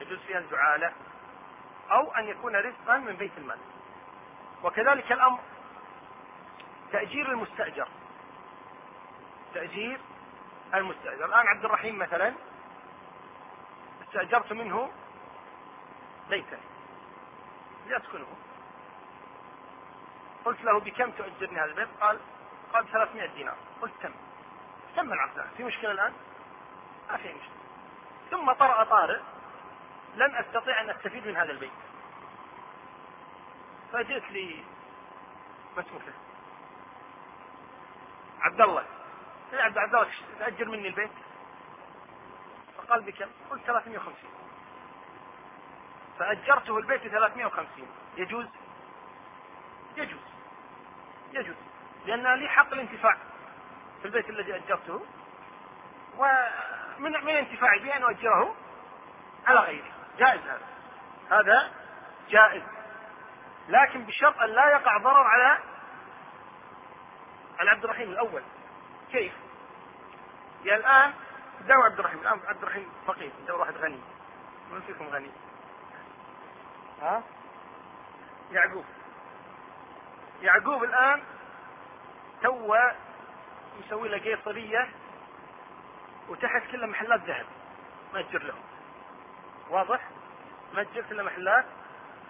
يجوز فيها الجعالة أو أن يكون رزقا من بيت المال. وكذلك الأمر تأجير المستأجر، تأجير المستأجر. الآن عبد الرحيم مثلا استأجرت منه بيتا ليسكنه، قلت له بكم تؤجرني هذا البيت؟ قال قال ثلاثمائة دينار. قلت تم تم العقد، في مشكلة الآن؟ ما في مشكلة. ثم طرأ طارئ لن أستطيع أن أستفيد من هذا البيت، فجئت لي مسؤوله عبد الله، يا عبد الله تأجر مني البيت؟ فقال بكم؟ قلت ثلاثمائة وخمسين، فأجرته البيت ثلاثمائة وخمسين. يجوز يجوز يجوز لأن لي حق الانتفاع في البيت الذي أجرته، ومن من انتفاعي به أن أجره على غيري، جائز هذا، هذا جائز، لكن بشرط أن لا يقع ضرر على على عبد الرحيم الأول. كيف؟ يعني الآن دور عبد الرحيم، الآن عبد الرحيم فقير، دور واحد غني، من فيكم غني؟ ها؟ يعقوب، يعقوب الآن تو مسوي له قيصرية وتحت كلها محلات ذهب، ما يجر لهم، واضح؟ ما تجر كلها محلات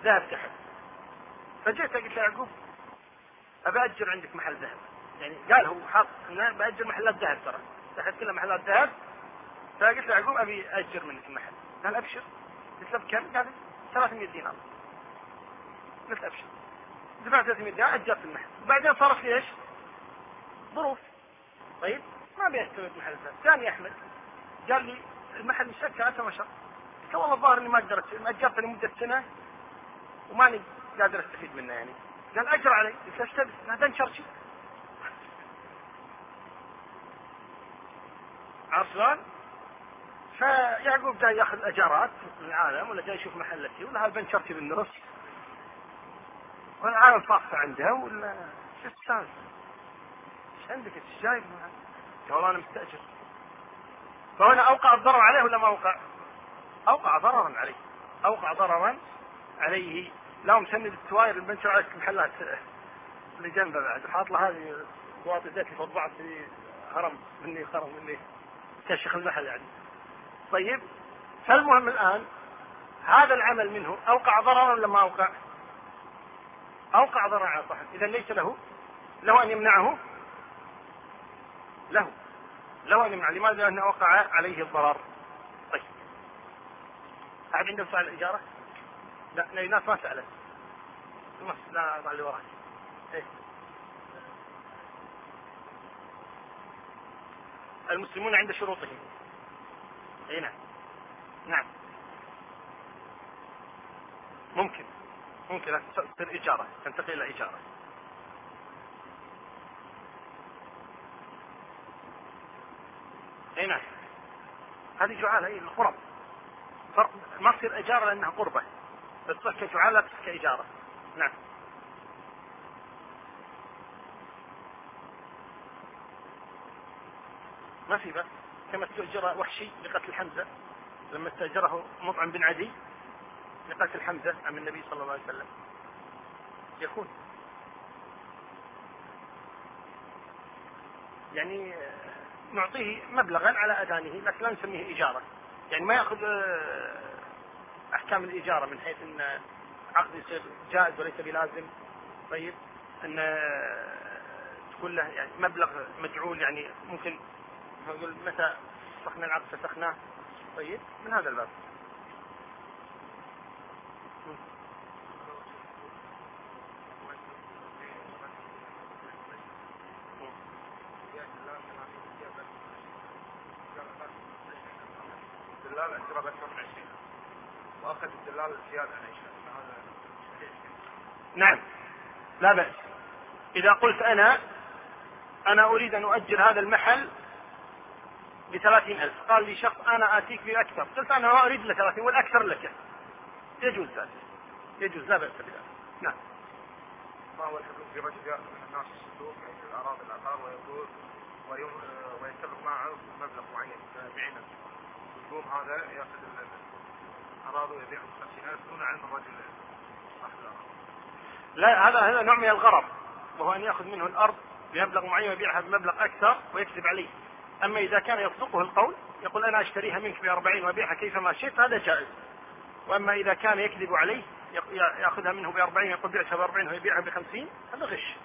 ذهب تحت. فجئت قلت له يعقوب أبي أجر عندك محل ذهب، يعني قال هو حاط أنا بأجر محلات ذهب، ترى تحت كلها محلات ذهب، فقلت له يعقوب أبي أجر منك المحل. قال أبشر. قلت له بكم؟ قال ثلاثمائة دينار. قلت أبشر، دفعت ثلاثمائة دينار أجرت المحل، وبعدين صار في إيش؟ ظروف. طيب ما بيعتمد محل ذهب. ثاني أحمد قال لي المحل مشكل أنت ما شاء، قلت والله الظاهر إني ما أقدرت، أجرت لمدة سنة وماني قادر أستفيد منه يعني. قال أجر علي. قلت أشتبه هذا نشرشي عرفان. فيعقوب جاي ياخذ أجارات من العالم، ولا جاي يشوف محلتي، ولا هالبنشرتي بالنص، والعالم فاقفة عندها، ولا شو السالفة؟ ايش عندك؟ ايش جايب؟ قال والله أنا مستأجر. فهنا أوقع الضرر عليه ولا ما أوقع؟ أوقع ضررا عليه، أوقع ضررا عليه. لو مسند التواير البنشر على المحلات اللي جنبه بعد، وحاط له هذه واطي زيت فوق بعض في هرم مني، خرم مني كشخ المحل يعني. طيب فالمهم الآن هذا العمل منه أوقع ضررا ولا ما أوقع؟ أوقع ضررا على صاحب. إذا ليس له له أن يمنعه، له له أن يمنع. لماذا؟ لأنه وقع عليه الضرر. طيب أحد عنده سؤال الإجارة؟ لا لا الناس ما سألت، لا ضع اللي وراك. إيه؟ المسلمون عند شروطهم. إيه نعم نعم ممكن ممكن أن تصير إجارة، تنتقل إلى إجارة. إيه نعم هذه جعالة، هي القرب، ما تصير إجارة لأنها قربة، تصح كجعالة كإجارة. نعم نسبة كما استأجر وحشي لقتل حمزة لما استأجره مطعم بن عدي لقتل حمزة عم النبي صلى الله عليه وسلم. يكون يعني نعطيه مبلغا على أدانه لكن لا نسميه إجارة، يعني ما يأخذ أحكام الإجارة من حيث أن عقد يصير جائز وليس بلازم. طيب أن تكون له يعني مبلغ مجعول، يعني ممكن نقول متى فسخنا العقد فسخناه. طيب من هذا الباب الدلال أجرى بأكثر من عشرين وأخذ الدلال الزيادة عن عشرين. نعم لا بأس. إذا قلت أنا أنا أريد أن أؤجر هذا المحل بثلاثين ألف، قال لي شخص أنا آتيك بأكثر، قلت أنا ما أريد لثلاثين والأكثر لك، يجوز ذلك، يجوز لا بأس بذلك. نعم. ما هو الحدود في رجل يأخذ من الناس الصندوق في الأراضي العقار ويقول ويتفق معه مبلغ معين بعينه، يقوم هذا يأخذ الأراضي ويبيعه بخمسين ألف دون علم الرجل أخذ الأراضي؟ لا، هذا هذا نوع من الغرر، وهو أن يأخذ منه الأرض بمبلغ معين ويبيعها بمبلغ أكثر ويكذب عليه. أما إذا كان يصدقه القول يقول أنا أشتريها منك بأربعين وأبيعها كيفما شئت، هذا جائز. وأما إذا كان يكذب عليه يأخذها منه بأربعين يقول بعتها بأربعين ويبيعها بخمسين، هذا غش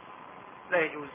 لا يجوز.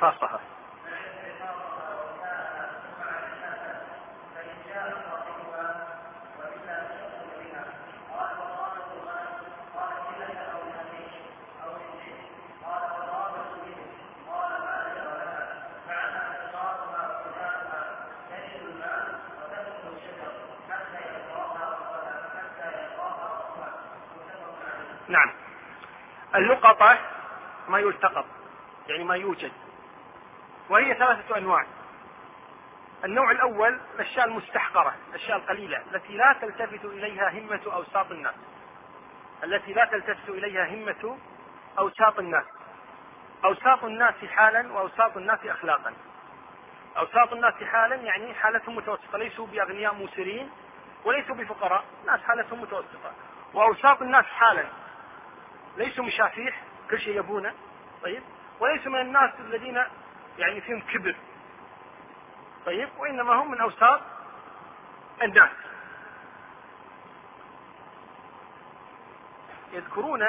خاصة نعم. اللقطة ما يلتقط يعني ما يوجد، وهي ثلاثة أنواع. النوع الأول الأشياء المستحقرة، الأشياء القليلة التي لا تلتفت إليها همة أوساط الناس، التي لا تلتفت إليها همة أوساط الناس. أوساط الناس حالا وأوساط الناس أخلاقا. أوساط الناس حالا يعني حالتهم متوسطة، ليسوا بأغنياء موسرين وليسوا بفقراء، ناس حالتهم متوسطة. وأوساط الناس حالا ليسوا مشافيح كل شيء يبونه، طيب، وليسوا من الناس الذين يعني فيهم كبر، طيب، وإنما هم من أوساط الناس. يذكرون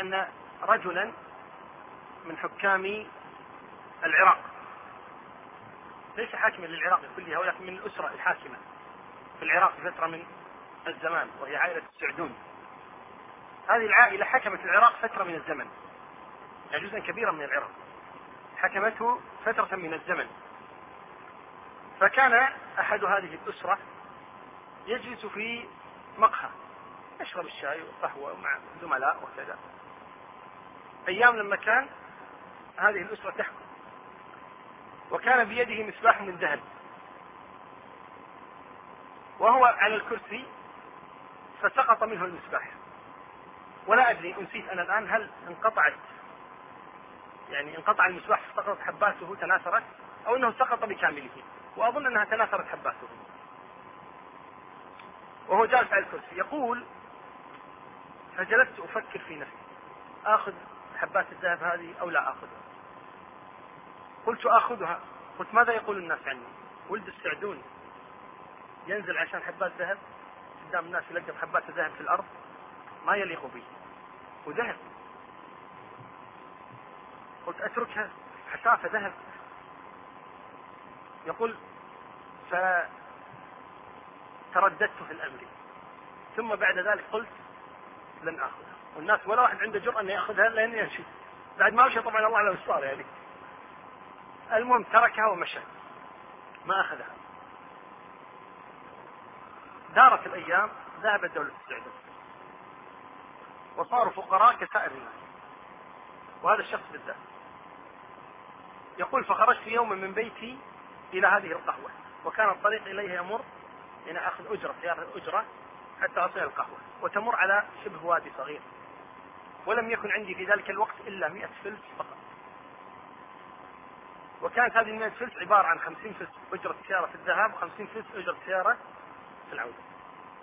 أن رجلا من حكام العراق، ليس حاكما للعراق كلها ولكن من الأسرة الحاكمة في العراق في فترة من الزمان، وهي عائلة السعدون. هذه العائلة حكمت العراق فترة من الزمن، يعني جزءا كبيرا من العراق حكمته فترة من الزمن. فكان أحد هذه الأسرة يجلس في مقهى يشرب الشاي والقهوة مع زملاء وكذا. أيام لما كان هذه الأسرة تحكم، وكان بيده مصباح من ذهب، وهو على الكرسي فسقط منه المصباح. ولا أدري أنسيت أنا الآن هل انقطعت يعني انقطع المصباح سقطت حباته تناثرت، أو أنه سقط بكامله، وأظن أنها تناثرت حباته. وهو جالس على الكرسي يقول فجلست أفكر في نفسي آخذ حبات الذهب هذه أو لا آخذها. قلت آخذها. قلت ماذا يقول الناس عني؟ ولد السعدون ينزل عشان حبات ذهب قدام الناس يلقى حبات الذهب في الأرض، ما يليق به وذهب. قلت أتركها حسافة ذهب. يقول ف ترددت في الأمر، ثم بعد ذلك قلت لن أخذها، والناس ولا واحد عنده جرأة أن يأخذها لأن يمشي بعد ما مشى طبعا الله على الصار يعني. المهم تركها ومشى ما أخذها. دارت الأيام، ذهبت دولة السعودية وصاروا فقراء كسائر الناس، وهذا الشخص بالذات يقول فخرجت يوما من بيتي إلى هذه القهوة، وكان الطريق إليها يمر يعني أخذ أجرة سيارة الأجرة حتى أصل القهوة، وتمر على شبه وادي صغير، ولم يكن عندي في ذلك الوقت إلا مئة فلس فقط، وكانت هذه المئة فلس عبارة عن خمسين فلس أجرة سيارة في الذهاب وخمسين فلس أجرة سيارة في العودة.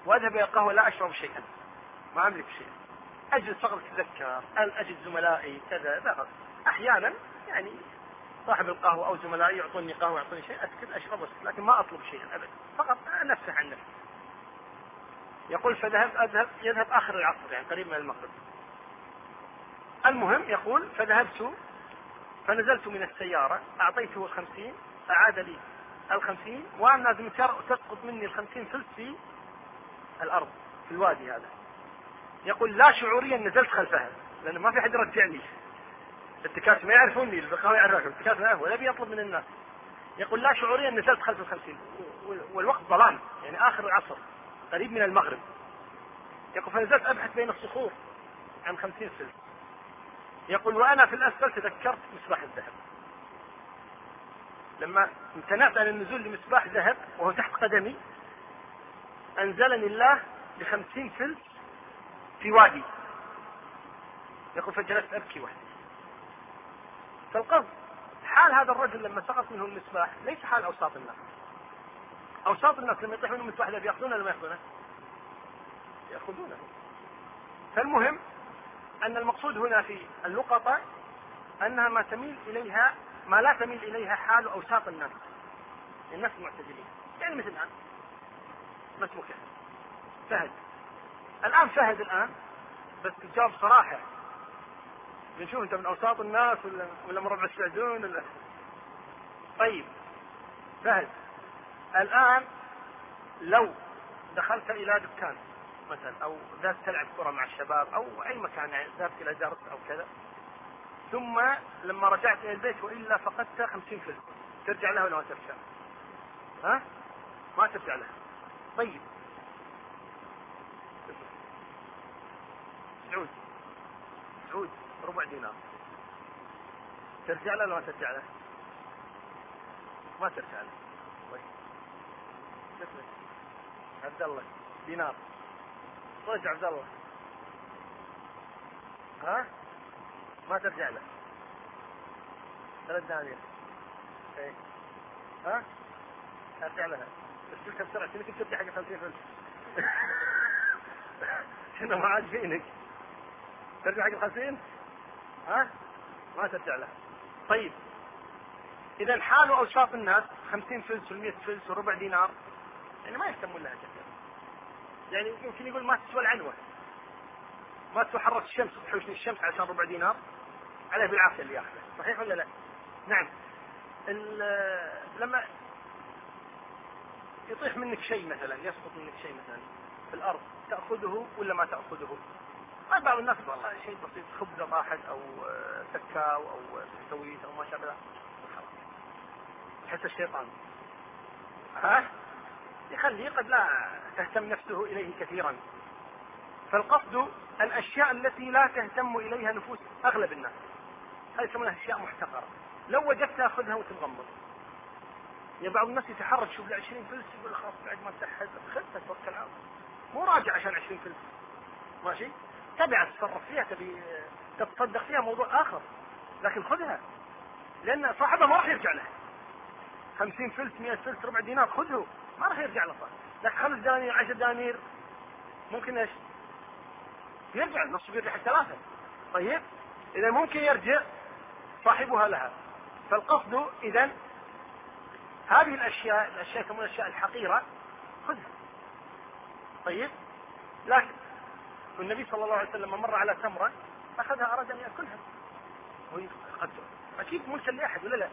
وأذهب إلى القهوة لا أشرب شيئا، ما أملك شيئا، أجلس فقط أتذكر أن أجد زملائي كذا ذهب. أحيانا يعني صاحب القهوة أو زملائي يعطوني قهوة يعطوني شيء أسكت أشربه، لكن ما أطلب شيئا أبدا، فقط نفسه عن نفسي. يقول فذهب أذهب يذهب آخر العصر يعني قريب من المغرب. المهم يقول فذهبت فنزلت من السيارة، أعطيته الخمسين، أعاد لي الخمسين، وأنا لازم تسقط مني الخمسين فلس في الأرض في الوادي هذا. يقول لا شعوريا نزلت خلفها لأنه ما في حد رجعني، التكاس ما يعرفوني، البقاوي يعرفون التكاس ما هو ولا بيطلب من الناس. يقول لا شعوريا نزلت خلف الخمسين، والوقت ظلام يعني آخر العصر قريب من المغرب. يقول فنزلت أبحث بين الصخور عن خمسين فلس. يقول وأنا في الأسفل تذكرت مصباح الذهب، لما امتنعت عن النزول لمصباح ذهب وهو تحت قدمي أنزلني الله بخمسين فلس في وادي. يقول فجلست أبكي وحدي. فالقصد حال هذا الرجل لما سقط منه المصباح ليس حال أوساط الناس. أوساط الناس لما يطيح منهم المصباح لا بيأخذونه ولا ما يأخذونه؟ يأخذونه. فالمهم أن المقصود هنا في اللقطة أنها ما تميل إليها ما لا تميل إليها حال أوساط الناس، الناس المعتدلين يعني مثل الآن بس مكان فهد. الآن فهد الآن بس تجاوب صراحة، بنشوف أنت من أوساط الناس ولا ولا من ربع السعدون ولا. طيب فهد الآن لو دخلت إلى دكان مثلا أو ذات تلعب كرة مع الشباب أو أي مكان يعني ذهبت إلى جارتك أو كذا، ثم لما رجعت إلى البيت وإلا فقدت خمسين فلس، ترجع لها ولا ما ترجع؟ ها؟ ما ترجع لها. طيب سعود سعود ربع دينار ترجع لها ولا ما ترجع لها؟ ما ترجع لها. طيب شكرا عبد الله دينار، رجع عبد الله ها؟ ما ترجع له. ثلاث دنانير ايه ها؟ ارجع لها بس تلك بسرعة، يمكن ترجع حق خمسين فلس احنا ما عاد فينك ترجع حق الخمسين ها؟ ما ترجع لها. طيب اذا حالوا اوساط الناس خمسين فلس والمئة فلس وربع دينار يعني ما يهتمون لها كثير، يعني يمكن يقول ما تسوى العنوة، ما تسوى حرة الشمس وتحوشني الشمس عشان ربع دينار، عليه بالعافية اللي ياخذه. صحيح ولا لا؟ نعم. لما يطيح منك شيء مثلا، يسقط منك شيء مثلا في الأرض، تأخذه ولا ما تأخذه؟ بعض الناس والله شيء بسيط خبزة طاحت أو سكاو أو سويت أو ما شابه ذلك، حتى الشيطان ها يخليه قد لا تهتم نفسه إليه كثيرا. فالقصد الأشياء التي لا تهتم إليها نفوس أغلب الناس، هذه يسمونها أشياء محتقرة، لو وجدتها أخذها وتتغمض. يا بعض الناس يتحرج شوف له عشرين فلس يقول خلاص بعد ما تحز خذها توكل على الله، مو راجع عشان عشرين فلس ماشي، تبع تتصرف فيها تبي تتصدق فيها موضوع آخر، لكن خذها لأن صاحبها ما راح يرجع لها. خمسين فلس مئة فلس ربع دينار خذه ما راح يرجع له صاحب، لكن خمس دنانير عشر دنانير ممكن ايش يرجع نص بيرجع ثلاثة. طيب إذا ممكن يرجع صاحبها لها. فالقصد إذا هذه الأشياء الأشياء كمان الأشياء الحقيرة خذها. طيب لكن النبي صلى الله عليه وسلم مر على تمرة أخذها أراد أن يأكلها، هو يقدر أكيد ملك لأحد ولا لا؟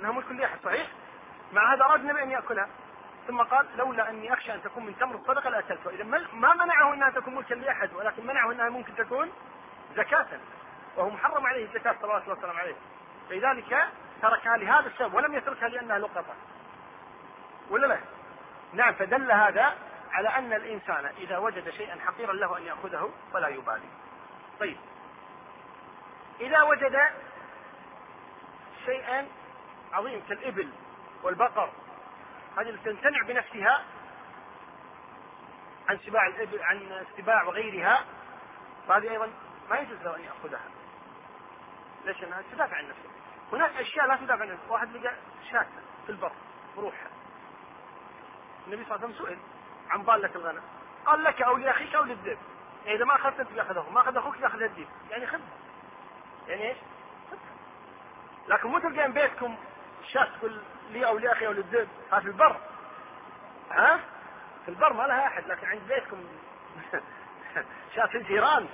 إنها ملك لأحد صحيح؟ مع هذا أراد النبي أن يأكلها ثم قال لولا أني أخشى أن تكون من تمر الصدقة لأكلتها. إذا ما منعه أنها تكون ملكا لأحد، ولكن منعه أنها ممكن تكون زكاة، وهو محرم عليه الزكاة صلى الله عليه وسلم عليه، فلذلك تركها لهذا السبب ولم يتركها لأنها لقطة ولا لا؟ نعم. فدل هذا على أن الإنسان إذا وجد شيئا حقيرا له أن يأخذه ولا يبالي. طيب، إذا وجد شيئا عظيم كالإبل والبقر، هذه تمتنع بنفسها عن سباع الإبل عن السباع وغيرها، فهذه أيضا ما يجوز له أن يأخذها. ليش؟ أنها تدافع عن نفسها. هناك أشياء لا تدافع عن نفسها. واحد لقى شاة في البر بروحها، النبي صلى الله عليه وسلم سئل عن ضالة الغنم، قال لك أو لأخيك أو للذئب، يعني إذا ما أخذت أنت تأخذه، ما أخذ أخوك تأخذ الذئب، يعني خذها، يعني إيش؟ خذها. لكن مو تلقين بيتكم شاة تقول لي أو لأخي أو للذئب، ها في البر، ها في البر ما لها أحد، لكن عند بيتكم شاة الجيران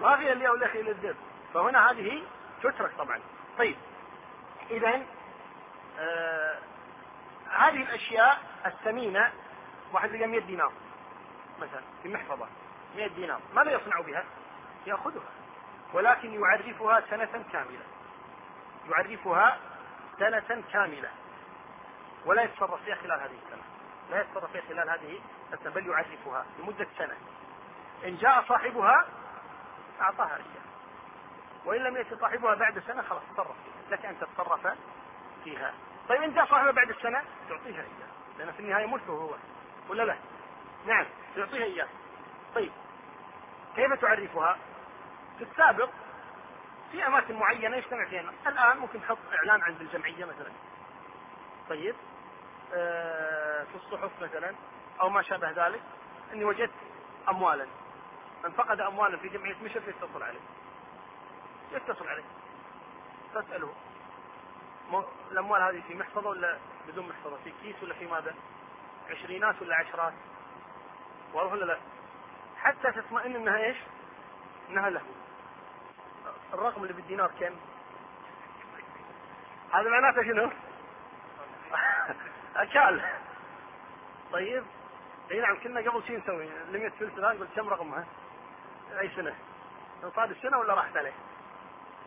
ما فيها لي أو لأخي للذئب، فهنا هذه تترك طبعا. طيب، إذا آه هذه الأشياء الثمينة، واحد لقى مئة دينار مثلا في محفظة، مئة دينار، ماذا يصنع بها؟ يأخذها، ولكن يعرفها سنة كاملة، يعرفها سنة كاملة، ولا يتصرف فيها خلال هذه السنة، لا يتصرف فيها خلال هذه السنة، بل يعرفها لمدة سنة، إن جاء صاحبها أعطاها إياه، وإن لم يأتي صاحبها بعد سنة خلاص تصرف فيها، لك أن تتصرف فيها. طيب، إن جاء صاحبها بعد السنة تعطيها إياه، لأن في النهاية ملكه هو ولا لا؟ نعم، تعطيها إياه. طيب، كيف تعرفها؟ في السابق في أماكن معينة يجتمع فيها، الآن ممكن تحط إعلان عند الجمعية مثلا، طيب آه في الصحف مثلا أو ما شابه ذلك، أني وجدت أموالا، من فقد أموالا في جمعية مشرف يتصل عليه، يتصل عليه تسأله الأموال هذه في محفظة ولا بدون محفظة، في كيس ولا في ماذا، عشرينات ولا عشرات، واضح ولا لا؟ حتى تطمئن انها ايش، انها له. الرقم اللي بالدينار كم؟ هذا معناته شنو؟ اكال. طيب، اي نعم، كنا قبل شي نسوي لمية فلس، الان قلت كم رقمها، اي سنة، انطاد السنة ولا راحت عليه.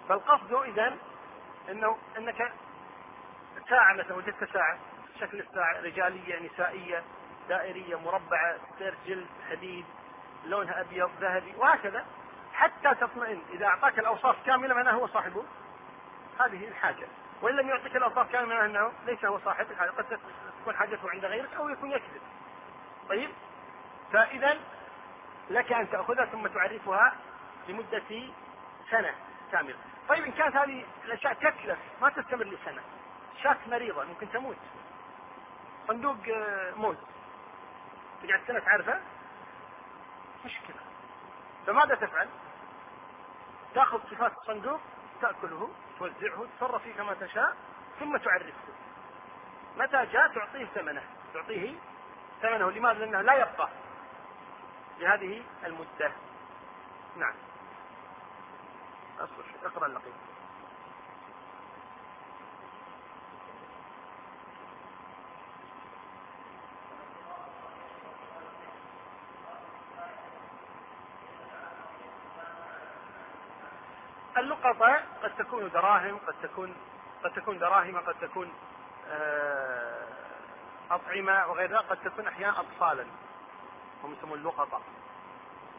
فالقصد اذا انه انك ساعة مثلا، وجدت ساعة، شكل الساعة رجالية نسائية دائرية مربعة ستير جلد حديد لونها أبيض ذهبي وهكذا، حتى تطمئن. إذا أعطاك الأوصاف كاملة معناه هو صاحبه هذه الحاجة، وإن لم يعطيك الأوصاف كاملة معناه أنه ليس هو صاحب الحاجة، قد تكون حاجته عند غيرك أو يكون يكذب. طيب، فإذا لك أن تأخذها ثم تعرفها لمدة سنة كاملة. طيب، إن كانت هذه الأشياء تكلف ما تستمر لسنة، شاة مريضة ممكن تموت، صندوق موت تقعد سنة، عارفة مشكلة. فماذا تفعل؟ تأخذ صفات الصندوق، تأكله، توزعه، تصرف فيه كما تشاء، ثم تعرفه، متى جاء تعطيه ثمنه، تعطيه ثمنه. لماذا؟ لأنه لا يبقى لهذه المدة. نعم، أصبر اقرأ اللقيم. اللقطة قد تكون دراهم، قد تكون قد تكون دراهم، قد تكون أطعمة وغيرها، قد تكون أحيانا أطفالا هم يسمون اللقطة،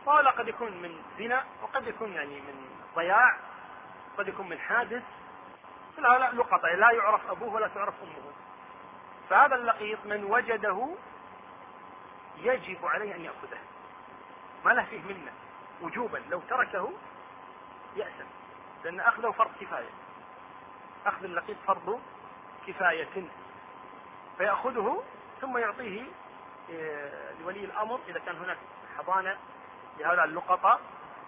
ولا قد يكون من زنا، وقد يكون يعني من ضياع، قد يكون من حادث، فلا لقطة لا يعرف أبوه ولا تعرف أمه. فهذا اللقيط من وجده يجب عليه أن يأخذه، ما له فيه منه وجوبا، لو تركه يأسف، لأن أخذه فرض كفاية، أخذ اللقيط فرض كفاية، فيأخذه ثم يعطيه لولي الأمر إذا كان هناك حضانة لهؤلاء اللقطة،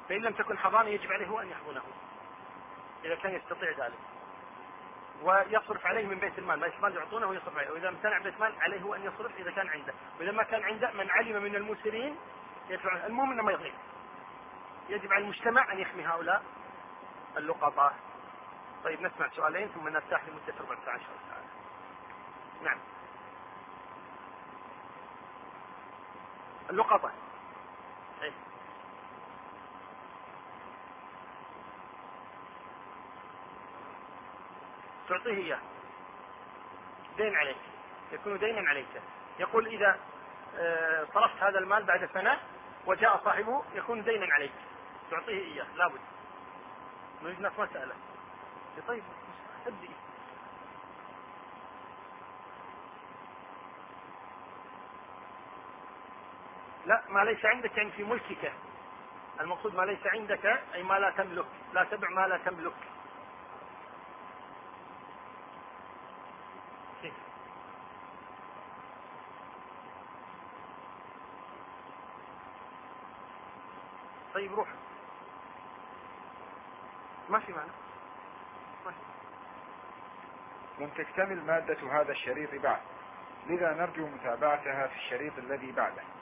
فإن لم تكن حضانة يجب عليه هو أن يحضنه إذا كان يستطيع ذلك، ويصرف عليه من بيت المال، ما يشمال يعطونه ويصرف عليه، وإذا امتنع بيت المال عليه هو أن يصرف إذا كان عنده، وإذا ما كان عنده من علم من المسرين يدفع. المهم أنه ما يضيع، يجب على المجتمع أن يحمي هؤلاء اللقطة. طيب، نسمع سؤالين ثم نرتاح لمدة أربعة عشر ساعة. نعم. اللقطة. صحيح. تعطيه إياه دين عليك، يكون دينا عليك. يقول إذا صرفت هذا المال بعد سنة وجاء صاحبه يكون دينا عليك، تعطيه إياه لابد. نريدنا مسألة. طيب أبدي. لا، ما ليس عندك يعني في ملكك، المقصود ما ليس عندك أي ما لا تملك، لا تبع ما لا تملك. طيب روح، ماشي معنا ماشي. لم تكتمل مادة هذا الشريط بعد، لذا نرجو متابعتها في الشريط الذي بعده.